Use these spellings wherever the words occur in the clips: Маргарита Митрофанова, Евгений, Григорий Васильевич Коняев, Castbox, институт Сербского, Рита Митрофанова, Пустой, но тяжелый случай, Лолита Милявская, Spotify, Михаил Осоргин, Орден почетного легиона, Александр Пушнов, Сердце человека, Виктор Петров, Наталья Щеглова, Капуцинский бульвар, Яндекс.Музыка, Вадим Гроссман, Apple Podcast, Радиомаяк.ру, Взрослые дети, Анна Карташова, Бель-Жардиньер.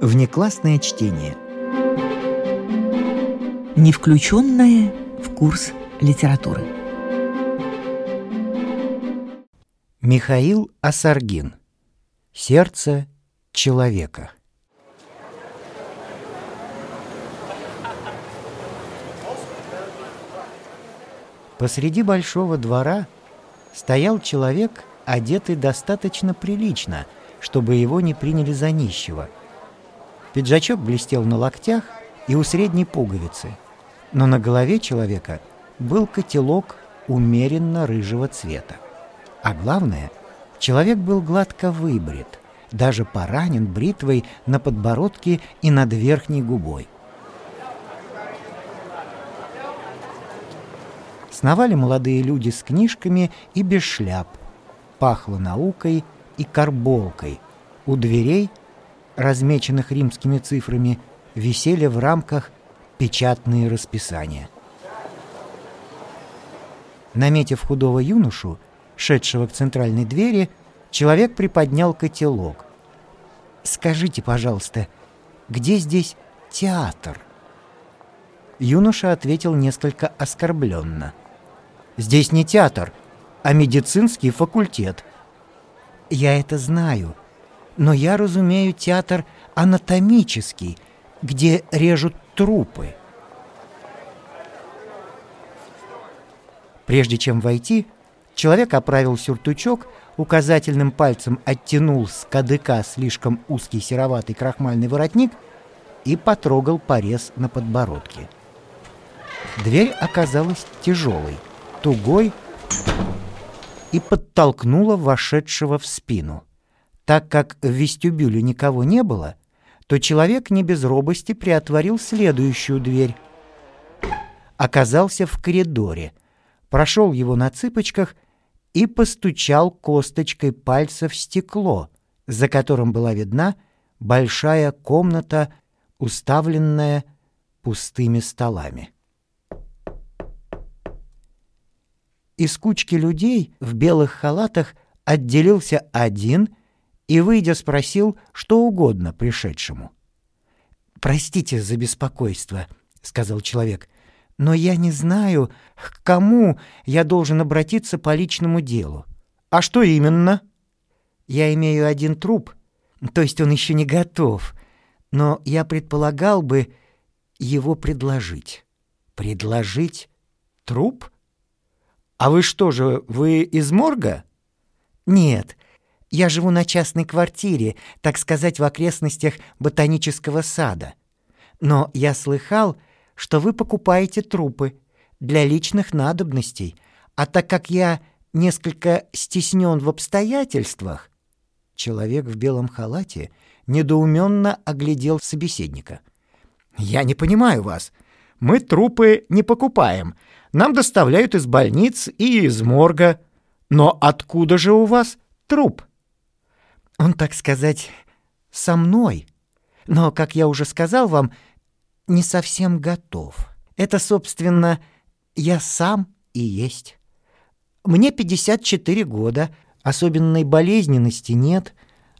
Внеклассное чтение. Не включенное в курс литературы. Михаил Осоргин. Сердце человека. Посреди большого двора стоял человек, одетый достаточно прилично, чтобы его не приняли за нищего. Пиджачок блестел на локтях и у средней пуговицы, но на голове человека был котелок умеренно рыжего цвета. А главное, человек был гладко выбрит, даже поранен бритвой на подбородке и над верхней губой. Сновали молодые люди с книжками и без шляп. Пахло наукой и карболкой. У дверей, размеченных римскими цифрами, висели в рамках печатные расписания. Наметив худого юношу, шедшего к центральной двери, человек приподнял котелок. «Скажите, пожалуйста, где здесь театр?» Юноша ответил несколько оскорбленно. «Здесь не театр, а медицинский факультет». «Я это знаю, но я разумею театр анатомический, где режут трупы». Прежде чем войти, человек оправил сюртучок, указательным пальцем оттянул с кадыка слишком узкий сероватый крахмальный воротник и потрогал порез на подбородке. Дверь оказалась тяжелой, тугой и подтолкнула вошедшего в спину. Так как в вестибюле никого не было, то человек не без робости приотворил следующую дверь. Оказался в коридоре, прошел его на цыпочках и постучал косточкой пальца в стекло, за которым была видна большая комната, уставленная пустыми столами. Из кучки людей в белых халатах отделился один и, выйдя, спросил что угодно пришедшему. «Простите за беспокойство», — сказал человек, — «но я не знаю, к кому я должен обратиться по личному делу». «А что именно?» «Я имею один труп, то есть он еще не готов, но я предполагал бы его предложить». «Предложить труп? А вы что же, вы из морга?» «Нет, я живу на частной квартире, так сказать, в окрестностях ботанического сада. Но я слыхал, что вы покупаете трупы для личных надобностей, а так как я несколько стеснен в обстоятельствах...» Человек в белом халате недоуменно оглядел собеседника. «Я не понимаю вас. Мы трупы не покупаем. Нам доставляют из больниц и из морга. Но откуда же у вас труп?» «Он, так сказать, со мной. Но, как я уже сказал вам, не совсем готов. Это, собственно, я сам и есть. Мне 54 года, особенной болезненности нет,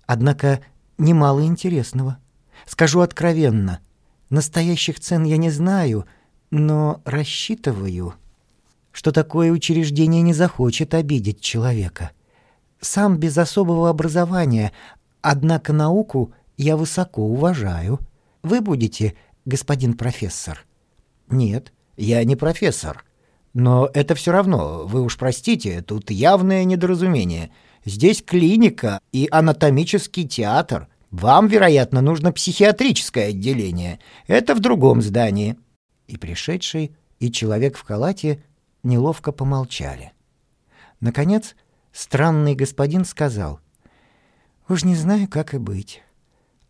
однако немало интересного. Скажу откровенно, настоящих цен я не знаю, но рассчитываю, что такое учреждение не захочет обидеть человека. Сам без особого образования, однако науку я высоко уважаю. Вы будете, господин профессор?» «Нет, я не профессор. Но это все равно, вы уж простите, тут явное недоразумение. Здесь клиника и анатомический театр. Вам, вероятно, нужно психиатрическое отделение. Это в другом здании». И пришедший, и человек в халате неловко помолчали. Наконец, странный господин сказал: «Уж не знаю, как и быть.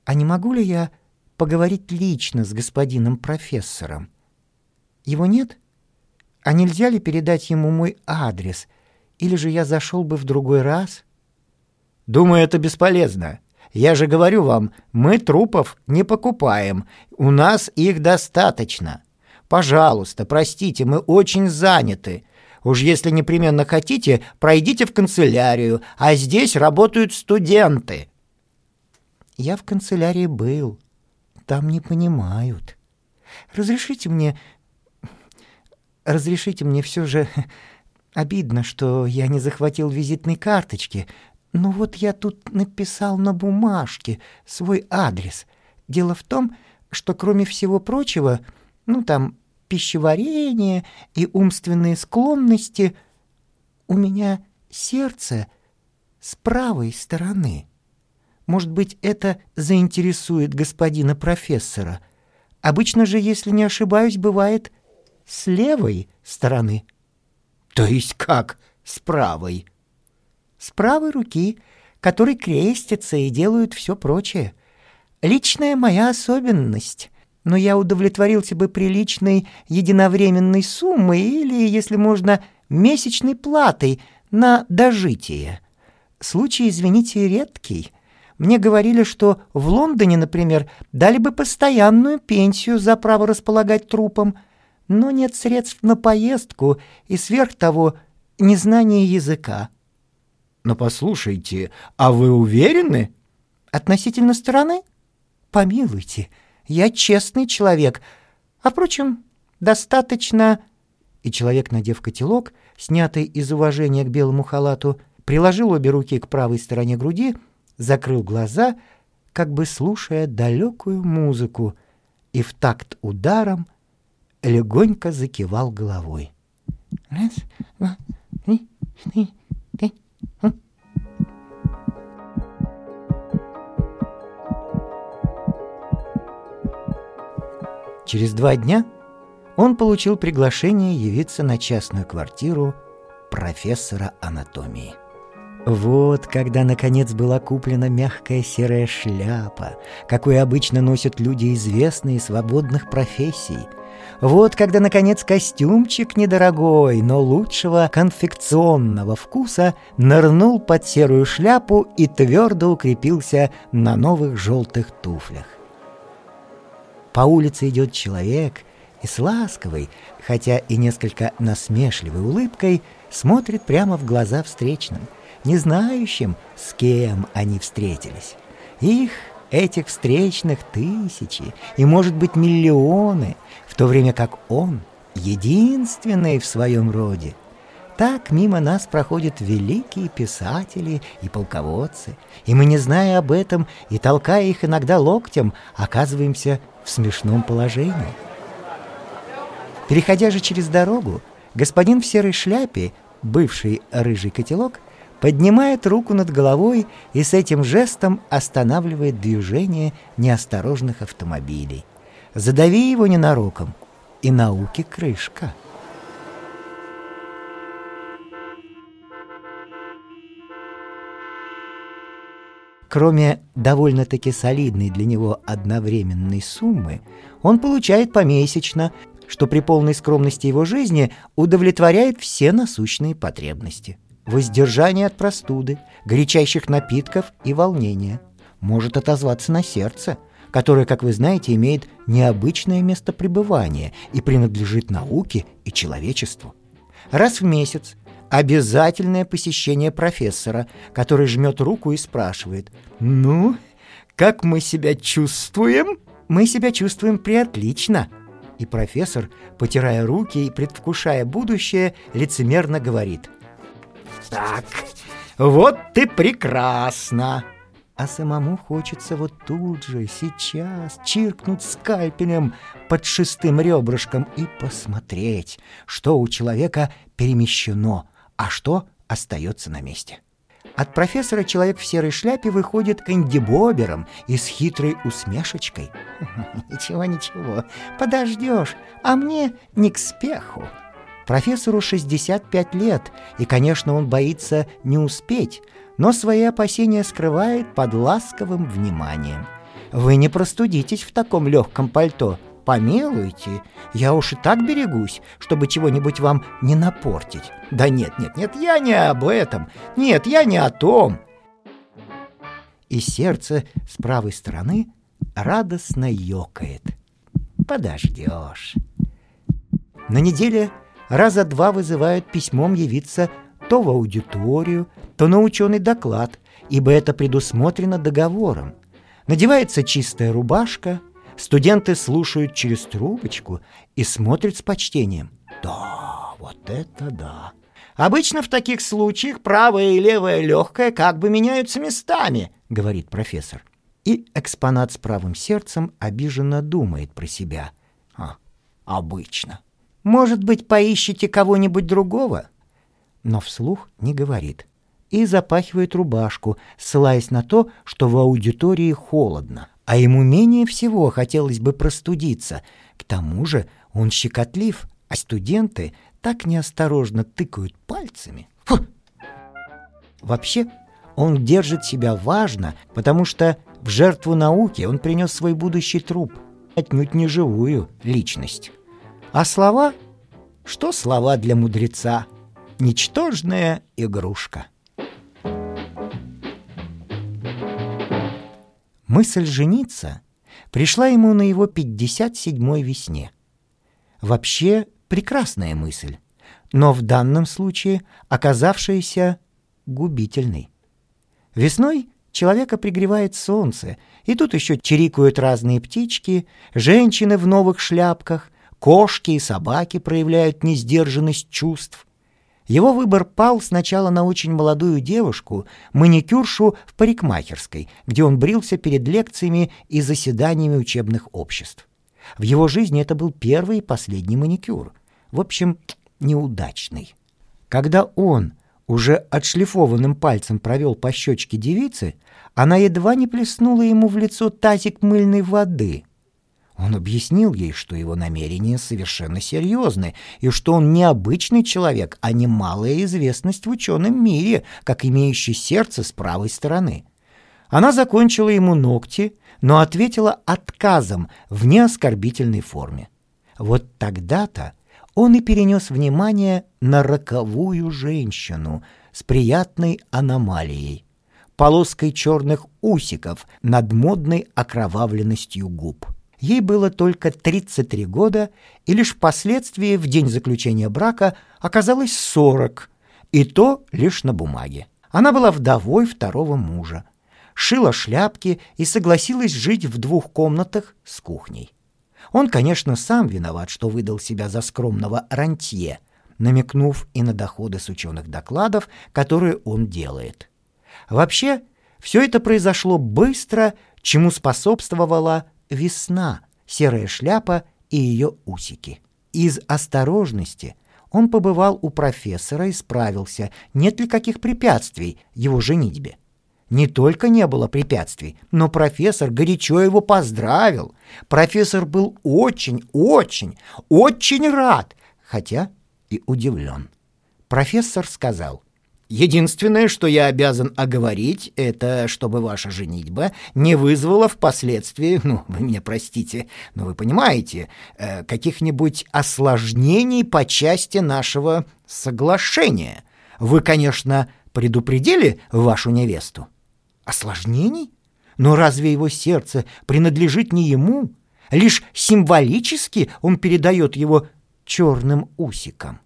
А не могу ли я поговорить лично с господином профессором? Его нет? А нельзя ли передать ему мой адрес? Или же я зашел бы в другой раз?» «Думаю, это бесполезно. Я же говорю вам, мы трупов не покупаем. У нас их достаточно. Пожалуйста, простите, мы очень заняты. Уж если непременно хотите, пройдите в канцелярию, а здесь работают студенты». «Я в канцелярии был, там не понимают. Разрешите мне, все же обидно, что я не захватил визитной карточки, но вот я тут написал на бумажке свой адрес. Дело в том, что кроме всего прочего, пищеварение и умственные склонности, у меня сердце с правой стороны. Может быть, это заинтересует господина профессора. Обычно же, если не ошибаюсь, бывает с левой стороны. То есть как с правой? С правой руки, которой крестятся и делают все прочее. Личная моя особенность. Но я удовлетворился бы приличной единовременной суммой или, если можно, месячной платой на дожитие. Случай, извините, редкий. Мне говорили, что в Лондоне, например, дали бы постоянную пенсию за право располагать трупом, но нет средств на поездку и, сверх того, незнание языка. Но послушайте, а вы уверены? Относительно страны? Помилуйте, я честный человек. А, впрочем, достаточно... И человек, надев котелок, снятый из уважения к белому халату, приложил обе руки к правой стороне груди, закрыл глаза, как бы слушая далекую музыку, и в такт ударом легонько закивал головой. Раз, два, три, четыре, пять. Через 2 дня он получил приглашение явиться на частную квартиру профессора анатомии. Вот когда, наконец, была куплена мягкая серая шляпа, какую обычно носят люди известные свободных профессий. Вот когда, наконец, костюмчик недорогой, но лучшего конфекционного вкуса нырнул под серую шляпу и твердо укрепился на новых желтых туфлях. По улице идет человек и с ласковой, хотя и несколько насмешливой улыбкой смотрит прямо в глаза встречным, не знающим, с кем они встретились. Их, этих встречных, тысячи и, может быть, миллионы, в то время как он единственный в своем роде. Так мимо нас проходят великие писатели и полководцы, и мы, не зная об этом и толкая их иногда локтем, оказываемся в смешном положении. Переходя же через дорогу, господин в серой шляпе, бывший рыжий котелок, поднимает руку над головой и с этим жестом останавливает движение неосторожных автомобилей. Задави его ненароком, и науки крышка. Кроме довольно-таки солидной для него одновременной суммы, он получает помесячно, что при полной скромности его жизни удовлетворяет все насущные потребности. Воздержание от простуды, горячащих напитков и волнения может отозваться на сердце, которое, как вы знаете, имеет необычное место пребывания и принадлежит науке и человечеству. Раз в месяц обязательное посещение профессора, который жмет руку и спрашивает: «Ну, как мы себя чувствуем?» «Мы себя чувствуем преотлично». И профессор, потирая руки и предвкушая будущее, лицемерно говорит: «Так, вот ты прекрасно!» А самому хочется вот тут же, сейчас, чиркнуть скальпелем под 6 ребрышком и посмотреть, что у человека перемещено, а что остается на месте. От профессора человек в серой шляпе выходит кандибобером и с хитрой усмешечкой. «Ничего, подождешь, а мне не к спеху». Профессору 65 лет, и, конечно, он боится не успеть, но свои опасения скрывает под ласковым вниманием. «Вы не простудитесь в таком легком пальто. Помилуйте, я уж и так берегусь, чтобы чего-нибудь вам не напортить. Да нет, я не об этом. Нет, я не о том». И сердце с правой стороны радостно ёкает. Подождёшь. На неделе раза 2 вызывают письмом явиться то в аудиторию, то на ученый доклад, ибо это предусмотрено договором. Надевается чистая рубашка, Студенты слушают через трубочку и смотрят с почтением. Да, вот это да. Обычно в таких случаях правое и левое легкое как бы меняются местами, говорит профессор. И экспонат с правым сердцем обиженно думает про себя. Обычно. Может быть, поищите кого-нибудь другого? Но вслух не говорит. И запахивает рубашку, ссылаясь на то, что в аудитории холодно. А ему менее всего хотелось бы простудиться. К тому же он щекотлив, а студенты так неосторожно тыкают пальцами. Вообще, он держит себя важно, потому что в жертву науке он принес свой будущий труп, отнюдь не живую личность. А слова? Что слова для мудреца? Ничтожная игрушка. Мысль жениться пришла ему на его 57-й весне. Вообще, прекрасная мысль, но в данном случае оказавшаяся губительной. Весной человека пригревает солнце, и тут еще чирикают разные птички, женщины в новых шляпках, кошки и собаки проявляют несдержанность чувств. Его выбор пал сначала на очень молодую девушку, маникюршу в парикмахерской, где он брился перед лекциями и заседаниями учебных обществ. В его жизни это был первый и последний маникюр. В общем, неудачный. Когда он уже отшлифованным пальцем провел по щечке девицы, она едва не плеснула ему в лицо тазик мыльной воды. Он объяснил ей, что его намерения совершенно серьезны, и что он не обычный человек, а немалая известность в ученом мире, как имеющий сердце с правой стороны. Она закончила ему ногти, но ответила отказом в неоскорбительной форме. Вот тогда-то он и перенес внимание на роковую женщину с приятной аномалией, полоской черных усиков над модной окровавленностью губ. Ей было только 33 года, и лишь впоследствии, в день заключения брака, оказалось 40, и то лишь на бумаге. Она была вдовой второго мужа, шила шляпки и согласилась жить в двух комнатах с кухней. Он, конечно, сам виноват, что выдал себя за скромного рантье, намекнув и на доходы с ученых докладов, которые он делает. Вообще, все это произошло быстро, чему способствовала весна, серая шляпа и ее усики. Из осторожности он побывал у профессора и справился, нет ли каких препятствий его женитьбе. Не только не было препятствий, но профессор горячо его поздравил. Профессор был очень рад, хотя и удивлен. Профессор сказал: «Единственное, что я обязан оговорить, это чтобы ваша женитьба не вызвала впоследствии, вы меня простите, но вы понимаете, каких-нибудь осложнений по части нашего соглашения. Вы, конечно, предупредили вашу невесту». «Осложнений? Но разве его сердце принадлежит не ему? Лишь символически он передает его черным усикам».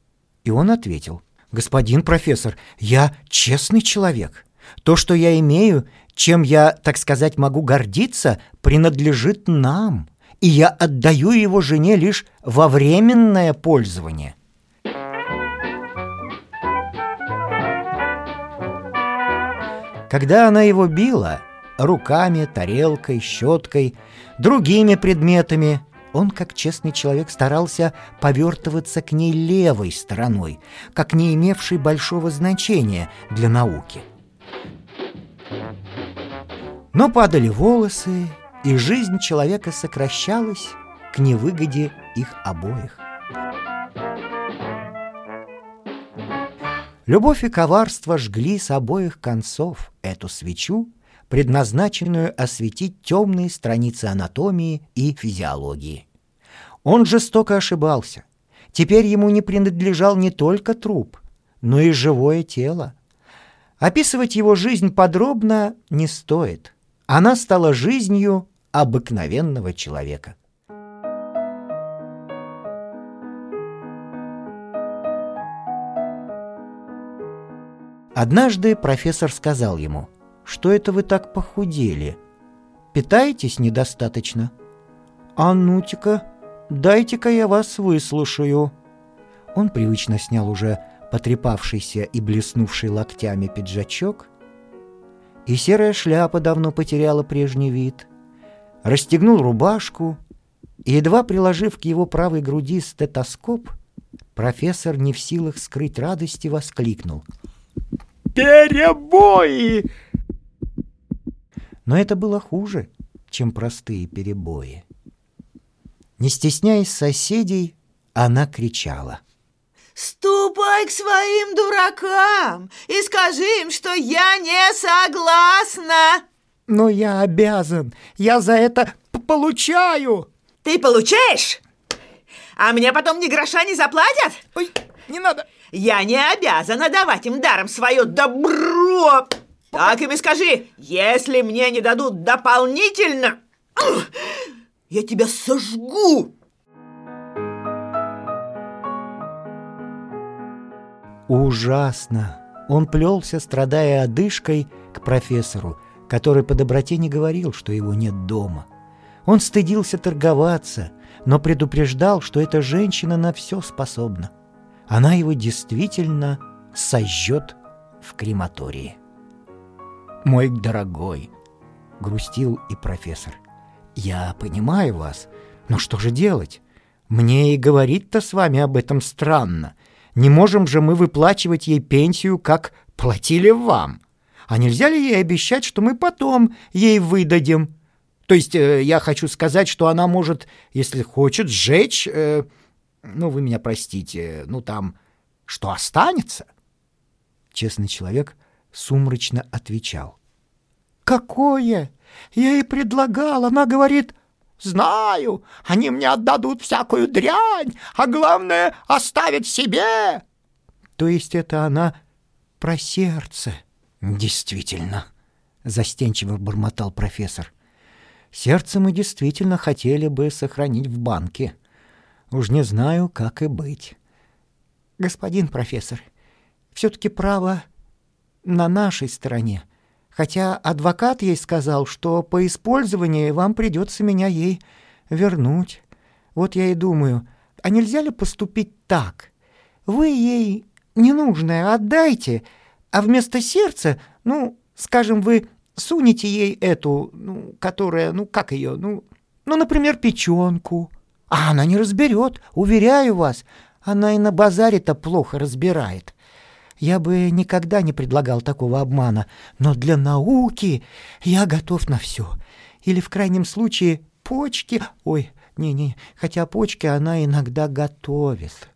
И он ответил: «Господин профессор, я честный человек. То, что я имею, чем я, так сказать, могу гордиться, принадлежит нам, и я отдаю его жене лишь во временное пользование». Когда она его била руками, тарелкой, щеткой, другими предметами, он, как честный человек, старался повертываться к ней левой стороной, как не имевший большого значения для науки. Но падали волосы, и жизнь человека сокращалась к невыгоде их обоих. Любовь и коварство жгли с обоих концов эту свечу, предназначенную осветить темные страницы анатомии и физиологии. Он жестоко ошибался. Теперь ему не принадлежал не только труп, но и живое тело. Описывать его жизнь подробно не стоит. Она стала жизнью обыкновенного человека. Однажды профессор сказал ему: «Что это вы так похудели? Питаетесь недостаточно?» «А ну-ка, дайте-ка я вас выслушаю». Он привычно снял уже потрепавшийся и блеснувший локтями пиджачок, и серая шляпа давно потеряла прежний вид, расстегнул рубашку, и, едва приложив к его правой груди стетоскоп, профессор, не в силах скрыть радости, воскликнул: «Перебои!» Но это было хуже, чем простые перебои. Не стесняясь соседей, она кричала: «Ступай к своим дуракам и скажи им, что я не согласна!» «Но я обязан! Я за это получаю!» «Ты получаешь? А мне потом ни гроша не заплатят?» «Ой, не надо!» «Я не обязана давать им даром свое добро! Так им и скажи, если мне не дадут дополнительно, я тебя сожгу!» Ужасно! Он плелся, страдая одышкой, к профессору, который по доброте не говорил, что его нет дома. Он стыдился торговаться, но предупреждал, что эта женщина на все способна. Она его действительно сожжет в крематории. «Мой дорогой», — грустил и профессор, — «я понимаю вас, но что же делать? Мне и говорить-то с вами об этом странно. Не можем же мы выплачивать ей пенсию, как платили вам. А нельзя ли ей обещать, что мы потом ей выдадим? То есть я хочу сказать, что она может, если хочет, сжечь... вы меня простите, там, что останется?» Честный человек сумрачно отвечал: «Какое? Я ей предлагал, она говорит: знаю, они мне отдадут всякую дрянь, а главное, оставят себе». То есть это она про сердце? «Действительно», — застенчиво бормотал профессор, «сердце мы действительно хотели бы сохранить в банке. Уж не знаю, как и быть». «Господин профессор, все-таки право на нашей стороне, хотя адвокат ей сказал, что по использованию вам придется меня ей вернуть. Вот я и думаю, а нельзя ли поступить так? Вы ей ненужное отдайте, а вместо сердца, скажем, вы сунете ей эту, которая, как ее, например, печенку. А она не разберет, уверяю вас. Она и на базаре-то плохо разбирает. Я бы никогда не предлагал такого обмана, но для науки я готов на все. Или, в крайнем случае, почки... Ой, не-не, хотя почки она иногда готовит».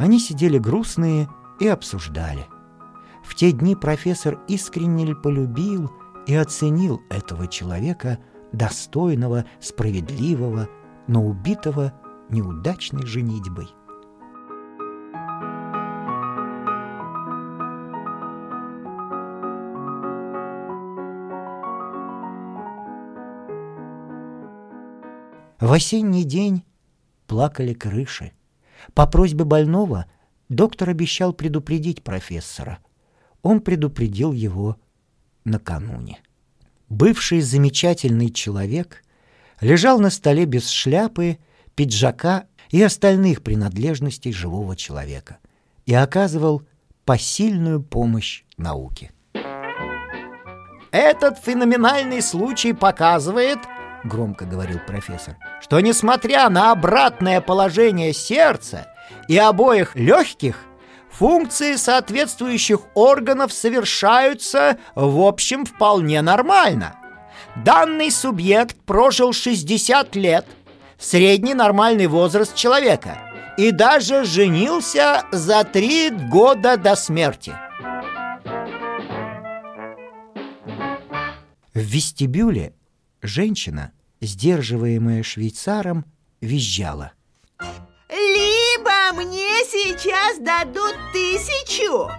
Они сидели грустные и обсуждали. В те дни профессор искренне полюбил и оценил этого человека, достойного, справедливого, но убитого неудачной женитьбой. В осенний день плакали крыши. По просьбе больного доктор обещал предупредить профессора. Он предупредил его накануне. Бывший замечательный человек лежал на столе без шляпы, пиджака и остальных принадлежностей живого человека и оказывал посильную помощь науке. «Этот феноменальный случай показывает, — громко говорил профессор, — что, несмотря на обратное положение сердца и обоих легких, функции соответствующих органов совершаются, в общем, вполне нормально. Данный субъект прожил 60 лет, средний нормальный возраст человека, и даже женился за 3 года до смерти». В вестибюле женщина, сдерживаемая швейцаром, визжала: «Либо мне сейчас дадут 1000,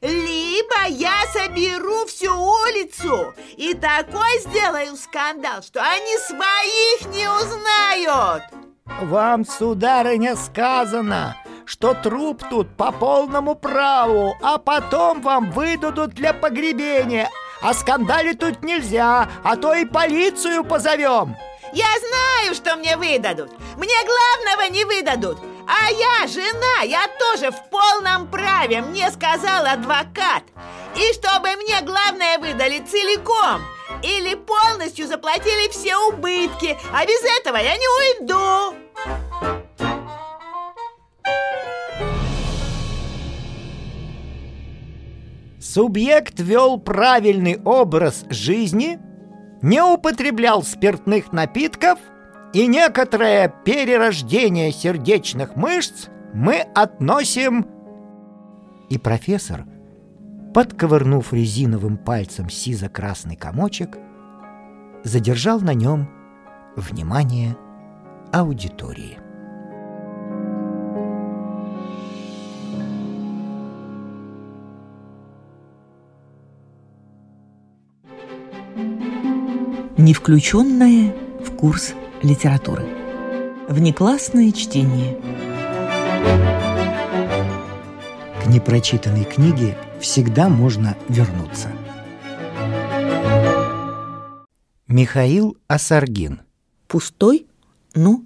либо я соберу всю улицу и такой сделаю скандал, что они своих не узнают!» «Вам, сударыня, сказано, что труп тут по полному праву, а потом вам выдадут для погребения, А скандалить тут нельзя, а то и полицию позовем. Я знаю, что мне выдадут. Мне главного не выдадут. А я жена, я тоже в полном праве, мне сказал адвокат. И чтобы мне главное выдали целиком или полностью заплатили все убытки, а без этого я не уйду. Субъект вел правильный образ жизни, не употреблял спиртных напитков, и некоторое перерождение сердечных мышц мы относим... И профессор, подковырнув резиновым пальцем сизо-красный комочек, задержал на нем внимание аудитории. Не включенное в курс литературы. Внеклассное чтение. К непрочитанной книге всегда можно вернуться. Михаил Осоргин. Пустой, но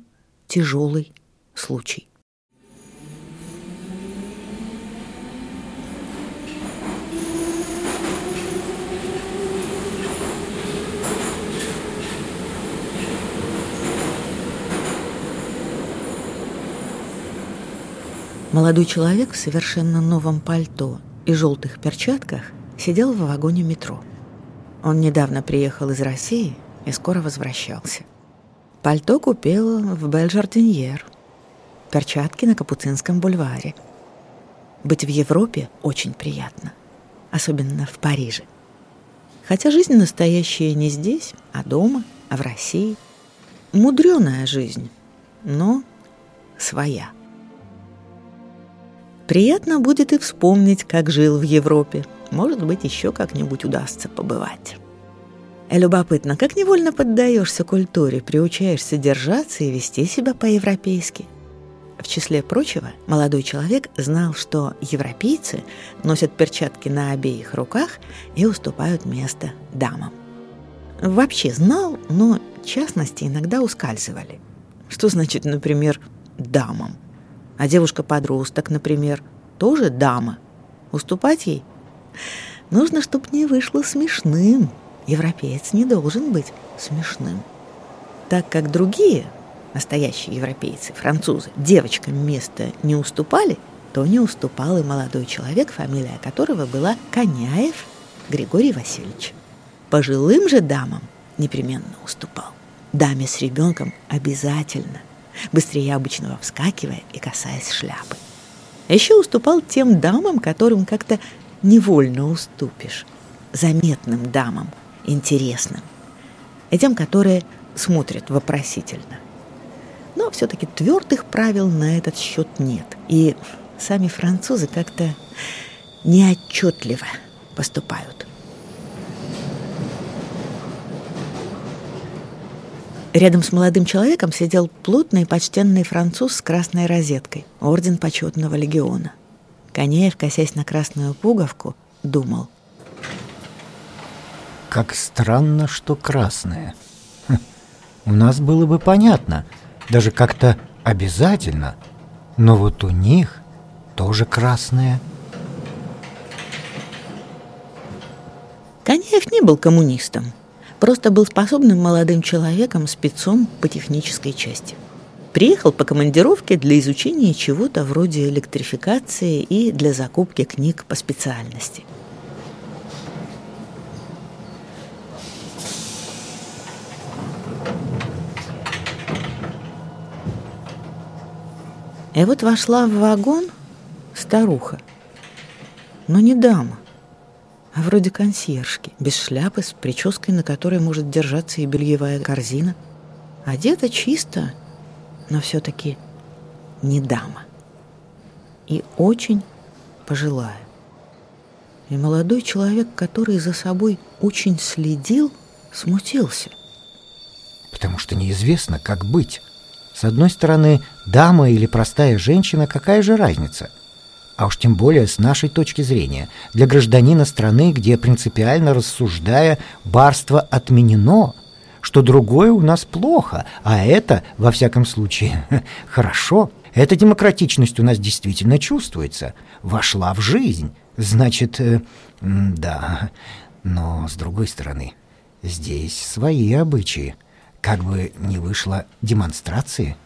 тяжелый случай. Молодой человек в совершенно новом пальто и желтых перчатках сидел в вагоне метро. Он недавно приехал из России и скоро возвращался. Пальто купил в Бель-Жардиньер, перчатки на Капуцинском бульваре. Быть в Европе очень приятно, особенно в Париже. Хотя жизнь настоящая не здесь, а дома, а в России. Мудреная жизнь, но своя. Приятно будет и вспомнить, как жил в Европе. Может быть, еще как-нибудь удастся побывать. Любопытно, как невольно поддаешься культуре, приучаешься держаться и вести себя по-европейски. В числе прочего, молодой человек знал, что европейцы носят перчатки на обеих руках и уступают место дамам. Вообще знал, но частности иногда ускальзывали. Что значит, например, «дамам»? А девушка-подросток, например, тоже дама. Уступать ей? Нужно, чтобы не вышло смешным. Европеец не должен быть смешным. Так как другие, настоящие европейцы, французы, девочкам место не уступали, то не уступал и молодой человек, фамилия которого была Коняев Григорий Васильевич. Пожилым же дамам непременно уступал. Даме с ребенком обязательно. Быстрее обычного вскакивая и касаясь шляпы. Еще уступал тем дамам, которым как-то невольно уступишь. Заметным дамам, интересным. И тем, которые смотрят вопросительно. Но все-таки твердых правил на этот счет нет. И сами французы как-то неотчетливо поступают. Рядом с молодым человеком сидел плотный и почтенный француз с красной розеткой, Орден почетного легиона. Коняев, косясь на красную пуговку, думал. Как странно, что красная. У нас было бы понятно, даже как-то обязательно, но вот у них тоже красная. Коняев не был коммунистом. Просто был способным молодым человеком, спецом по технической части. Приехал по командировке для изучения чего-то вроде электрификации и для закупки книг по специальности. И вот вошла в вагон старуха, но не дама. А вроде консьержки, без шляпы, с прической, на которой может держаться и бельевая корзина. Одета чисто, но все-таки не дама. И очень пожилая. И молодой человек, который за собой очень следил, смутился. Потому что неизвестно, как быть. С одной стороны, дама или простая женщина, какая же разница? а уж тем более с нашей точки зрения, для гражданина страны, где принципиально рассуждая барство отменено, что другое у нас плохо, а это, во всяком случае, хорошо. Эта демократичность у нас действительно чувствуется, вошла в жизнь. Значит, да, но с другой стороны, здесь свои обычаи, как бы не вышло демонстрации.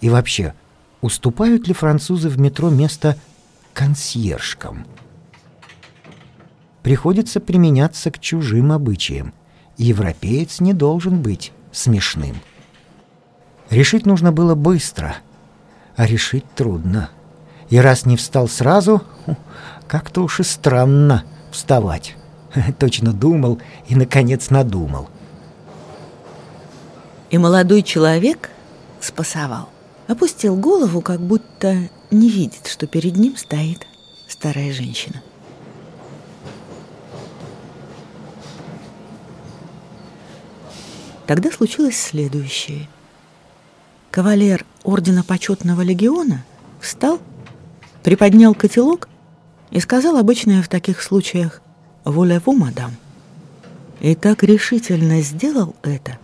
И вообще, уступают ли французы в метро место консьержкам? Приходится применяться к чужим обычаям. Европеец не должен быть смешным. Решить нужно было быстро, а решить трудно. И раз не встал сразу, как-то уж и странно вставать. Точно думал и, наконец, надумал. И молодой человек спасовал. Опустил голову, как будто не видит, что перед ним стоит старая женщина. Тогда случилось следующее. Кавалер Ордена почетного легиона встал, приподнял котелок и сказал обычное в таких случаях «Волеву, мадам». И так решительно сделал это,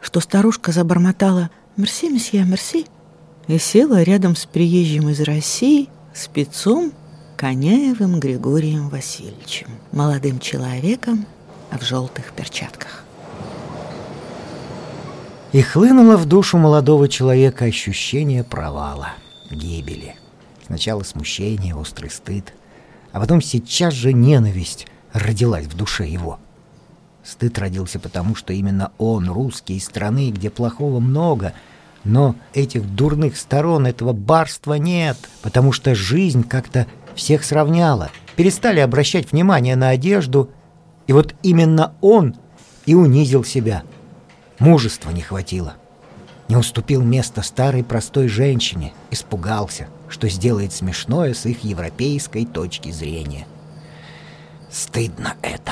что старушка забормотала «Мерси, месье, мерси» и села рядом с приезжим из России спецом Коняевым Григорием Васильевичем, молодым человеком в желтых перчатках. И хлынуло в душу молодого человека ощущение провала, гибели. Сначала смущение, острый стыд, а потом сейчас же ненависть родилась в душе его. Стыд родился потому, что именно он, русский, из страны, где плохого много, но этих дурных сторон, этого барства нет, потому что жизнь как-то всех сравняла. Перестали обращать внимание на одежду, и вот именно он и унизил себя. Мужества не хватило. Не уступил место старой простой женщине, испугался, что сделает смешное с их европейской точки зрения. Стыдно это.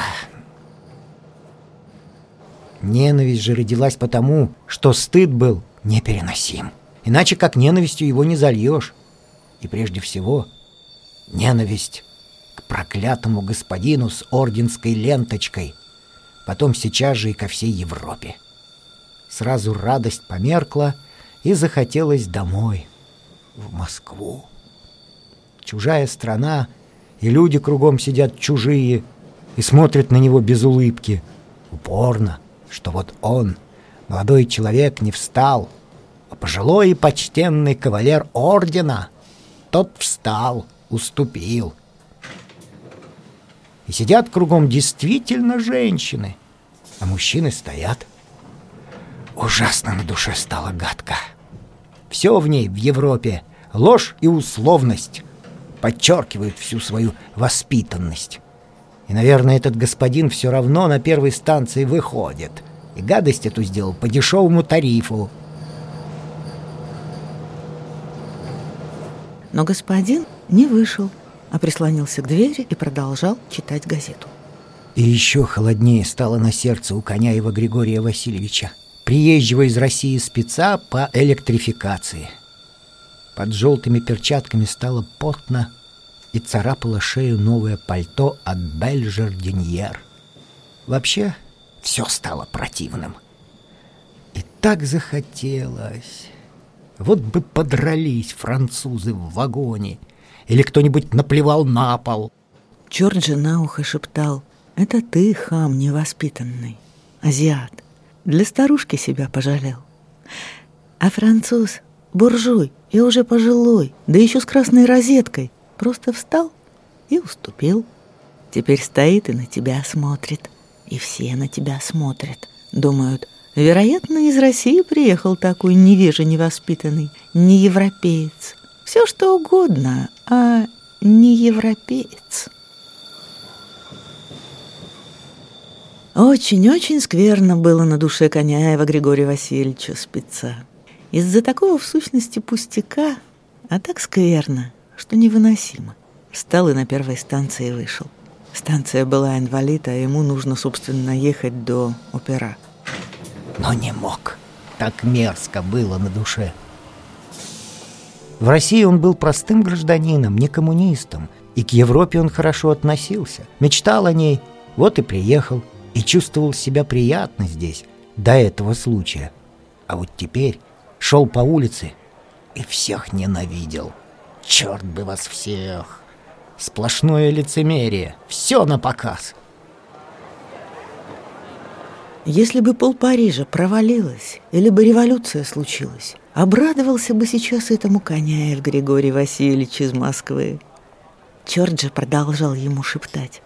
Ненависть же родилась потому, что стыд был непереносим. Иначе как ненавистью его не зальешь. И прежде всего, ненависть к проклятому господину с орденской ленточкой. Потом сейчас же и ко всей Европе. Сразу радость померкла и захотелось домой, в Москву. Чужая страна, и люди кругом сидят чужие и смотрят на него без улыбки. Упорно, что вот он, молодой человек, не встал, а пожилой и почтенный кавалер ордена, тот встал, уступил. И сидят кругом действительно женщины, а мужчины стоят. Ужасно на душе стало гадко. Все в ней, в Европе, ложь и условность подчеркивают всю свою воспитанность. И, наверное, этот господин все равно на первой станции выходит. И гадость эту сделал по дешевому тарифу. Но господин не вышел, а прислонился к двери и продолжал читать газету. И еще холоднее стало на сердце у Коняева Григория Васильевича, приезжего из России спеца по электрификации. Под желтыми перчатками стало потно и царапало шею новое пальто от Бель-Жардиньер. Вообще, все стало противным. И так захотелось. Вот бы подрались французы в вагоне, или кто-нибудь наплевал на пол. Черт же на ухо шептал: «Это ты, хам невоспитанный, азиат. Для старушки себя пожалел. А француз, буржуй и уже пожилой, да еще с красной розеткой, просто встал и уступил. Теперь стоит и на тебя смотрит. И все на тебя смотрят. Думают, вероятно, из России приехал такой невежа невоспитанный, не европеец. Все что угодно, а не европеец». Очень-очень скверно было на душе Коняева Григория Васильевича спеца. Из-за такого, в сущности, пустяка, а так скверно, что невыносимо. Встал и на первой станции вышел. Станция была инвалид, а ему нужно, собственно, ехать до опера. Но не мог. Так мерзко было на душе. В России он был простым гражданином, не коммунистом, и к Европе он хорошо относился, мечтал о ней, вот и приехал, и чувствовал себя приятно здесь до этого случая. А вот теперь шел по улице и всех ненавидел. Черт бы вас всех! Сплошное лицемерие, все напоказ. Если бы пол Парижа провалилось, или бы революция случилась, обрадовался бы сейчас этому Коняев Григорий Васильевич из Москвы. Черт же продолжал ему шептать.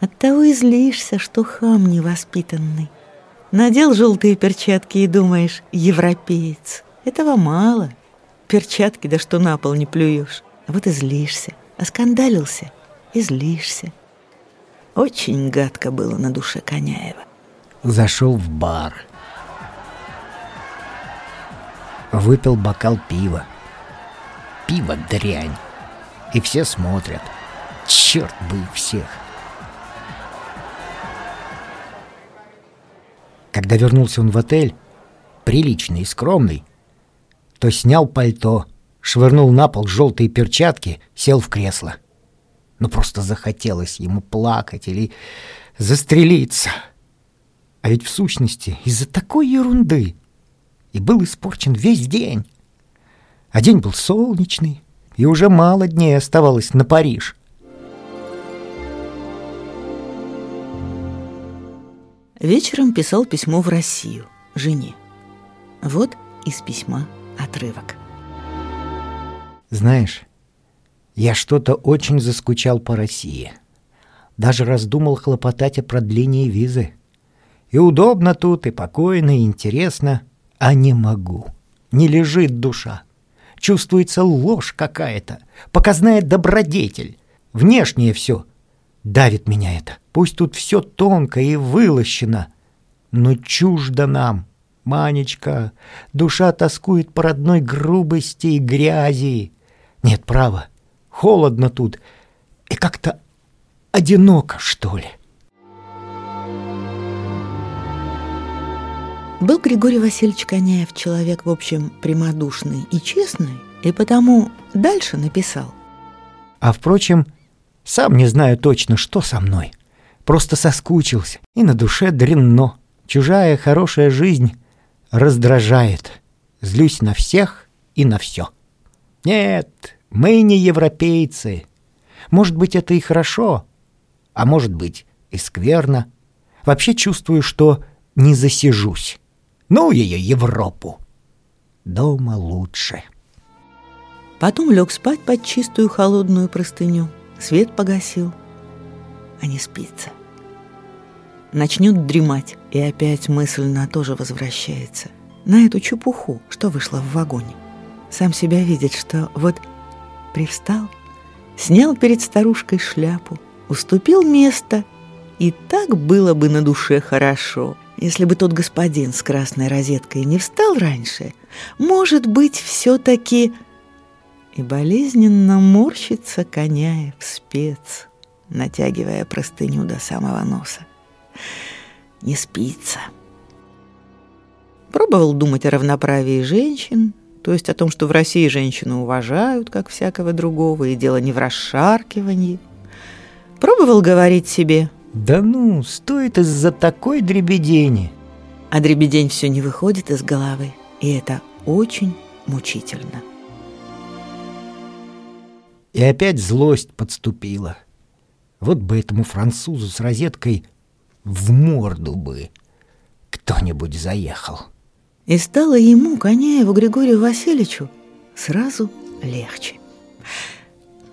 Оттого и злишься, что хам невоспитанный. Надел желтые перчатки и думаешь, европеец. Этого мало. Перчатки, да что на пол не плюешь. А вот и злишься. Оскандалился и злишься. Очень гадко было на душе Коняева. Зашел в бар. Выпил бокал пива. Пиво дрянь. И все смотрят. Черт бы их всех. Когда вернулся он в отель, приличный и скромный, то снял пальто, швырнул на пол желтые перчатки, сел в кресло. Ну просто захотелось ему плакать или застрелиться. А ведь в сущности из-за такой ерунды и был испорчен весь день. А день был солнечный, и уже мало дней оставалось на Париж. Вечером писал письмо в Россию, жене. Вот из письма отрывок. Знаешь, я что-то очень заскучал по России. Даже раздумал хлопотать о продлении визы. И удобно тут, и покойно, и интересно, а не могу. Не лежит душа. Чувствуется ложь какая-то, показная добродетель. Внешнее все. Давит меня это. Пусть тут все тонко и вылощено, но чуждо нам. Манечка, душа тоскует по родной грубости и грязи. Нет, право, холодно тут и как-то одиноко, что ли. Был Григорий Васильевич Коняев человек, в общем, прямодушный и честный, и потому дальше написал. А, впрочем, сам не знаю точно, что со мной. Просто соскучился, и на душе дрянно. Чужая хорошая жизнь раздражает. Злюсь на всех и на все. Нет, мы не европейцы. Может быть, это и хорошо, а может быть, и скверно. Вообще чувствую, что не засижусь. Ну ее, Европу! Дома лучше. Потом лег спать под чистую холодную простыню. Свет погасил, а не спится. Начнет дремать, и опять мысль на то же возвращается. На эту чепуху, что вышла в вагоне. Сам себя видит, что вот привстал, снял перед старушкой шляпу, уступил место, и так было бы на душе хорошо. Если бы тот господин с красной розеткой не встал раньше, может быть, все-таки... И болезненно морщится Коняев спец, натягивая простыню до самого носа. Не спится. Пробовал думать о равноправии женщин, то есть о том, что в России женщину уважают, как всякого другого, и дело не в расшаркивании. Пробовал говорить себе... Да ну, стоит из-за такой дребедени. А дребедень все не выходит из головы, и это очень мучительно. И опять злость подступила. Вот бы этому французу с розеткой в морду бы кто-нибудь заехал. И стало ему, Коняеву Григорию Васильевичу, сразу легче.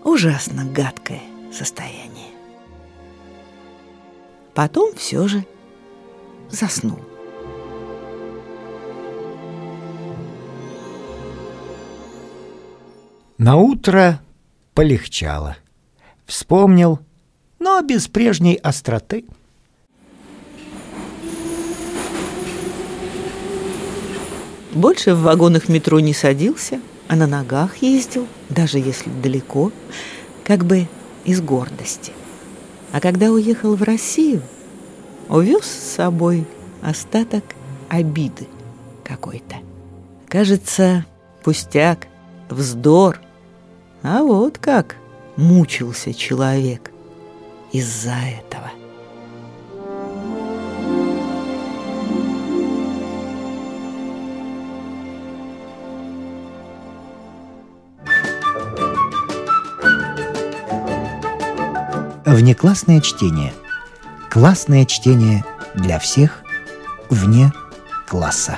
Ужасно гадкое состояние. Потом все же заснул. Наутро полегчало. Вспомнил, но без прежней остроты. Больше в вагонах метро не садился, а на ногах ездил, даже если далеко, как бы из гордости. А когда уехал в Россию, увез с собой остаток обиды какой-то. Кажется, пустяк, вздор. А вот как мучился человек из-за этого. Внеклассное чтение. Классное чтение для всех вне класса.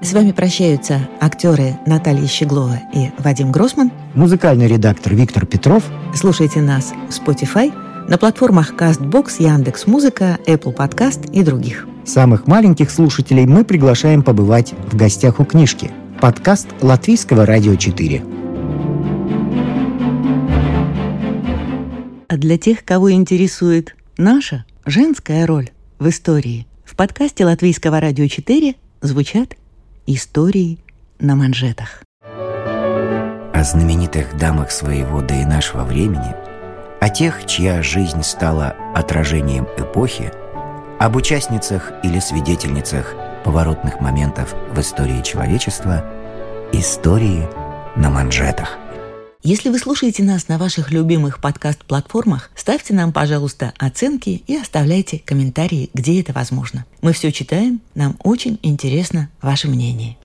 С вами прощаются актеры Наталья Щеглова и Вадим Гроссман. Музыкальный редактор Виктор Петров. Слушайте нас в Spotify, на платформах Castbox, Яндекс.Музыка, Apple Podcast и других. Самых маленьких слушателей мы приглашаем побывать в гостях у книжки. Подкаст Латвийского радио 4. А для тех, кого интересует наша женская роль в истории, в подкасте Латвийского радио 4 звучат истории на манжетах. О знаменитых дамах своего, да и нашего времени, о тех, чья жизнь стала отражением эпохи, об участницах или свидетельницах поворотных моментов в истории человечества, истории на манжетах. Если вы слушаете нас на ваших любимых подкаст-платформах, ставьте нам, пожалуйста, оценки и оставляйте комментарии, где это возможно. Мы все читаем, нам очень интересно ваше мнение.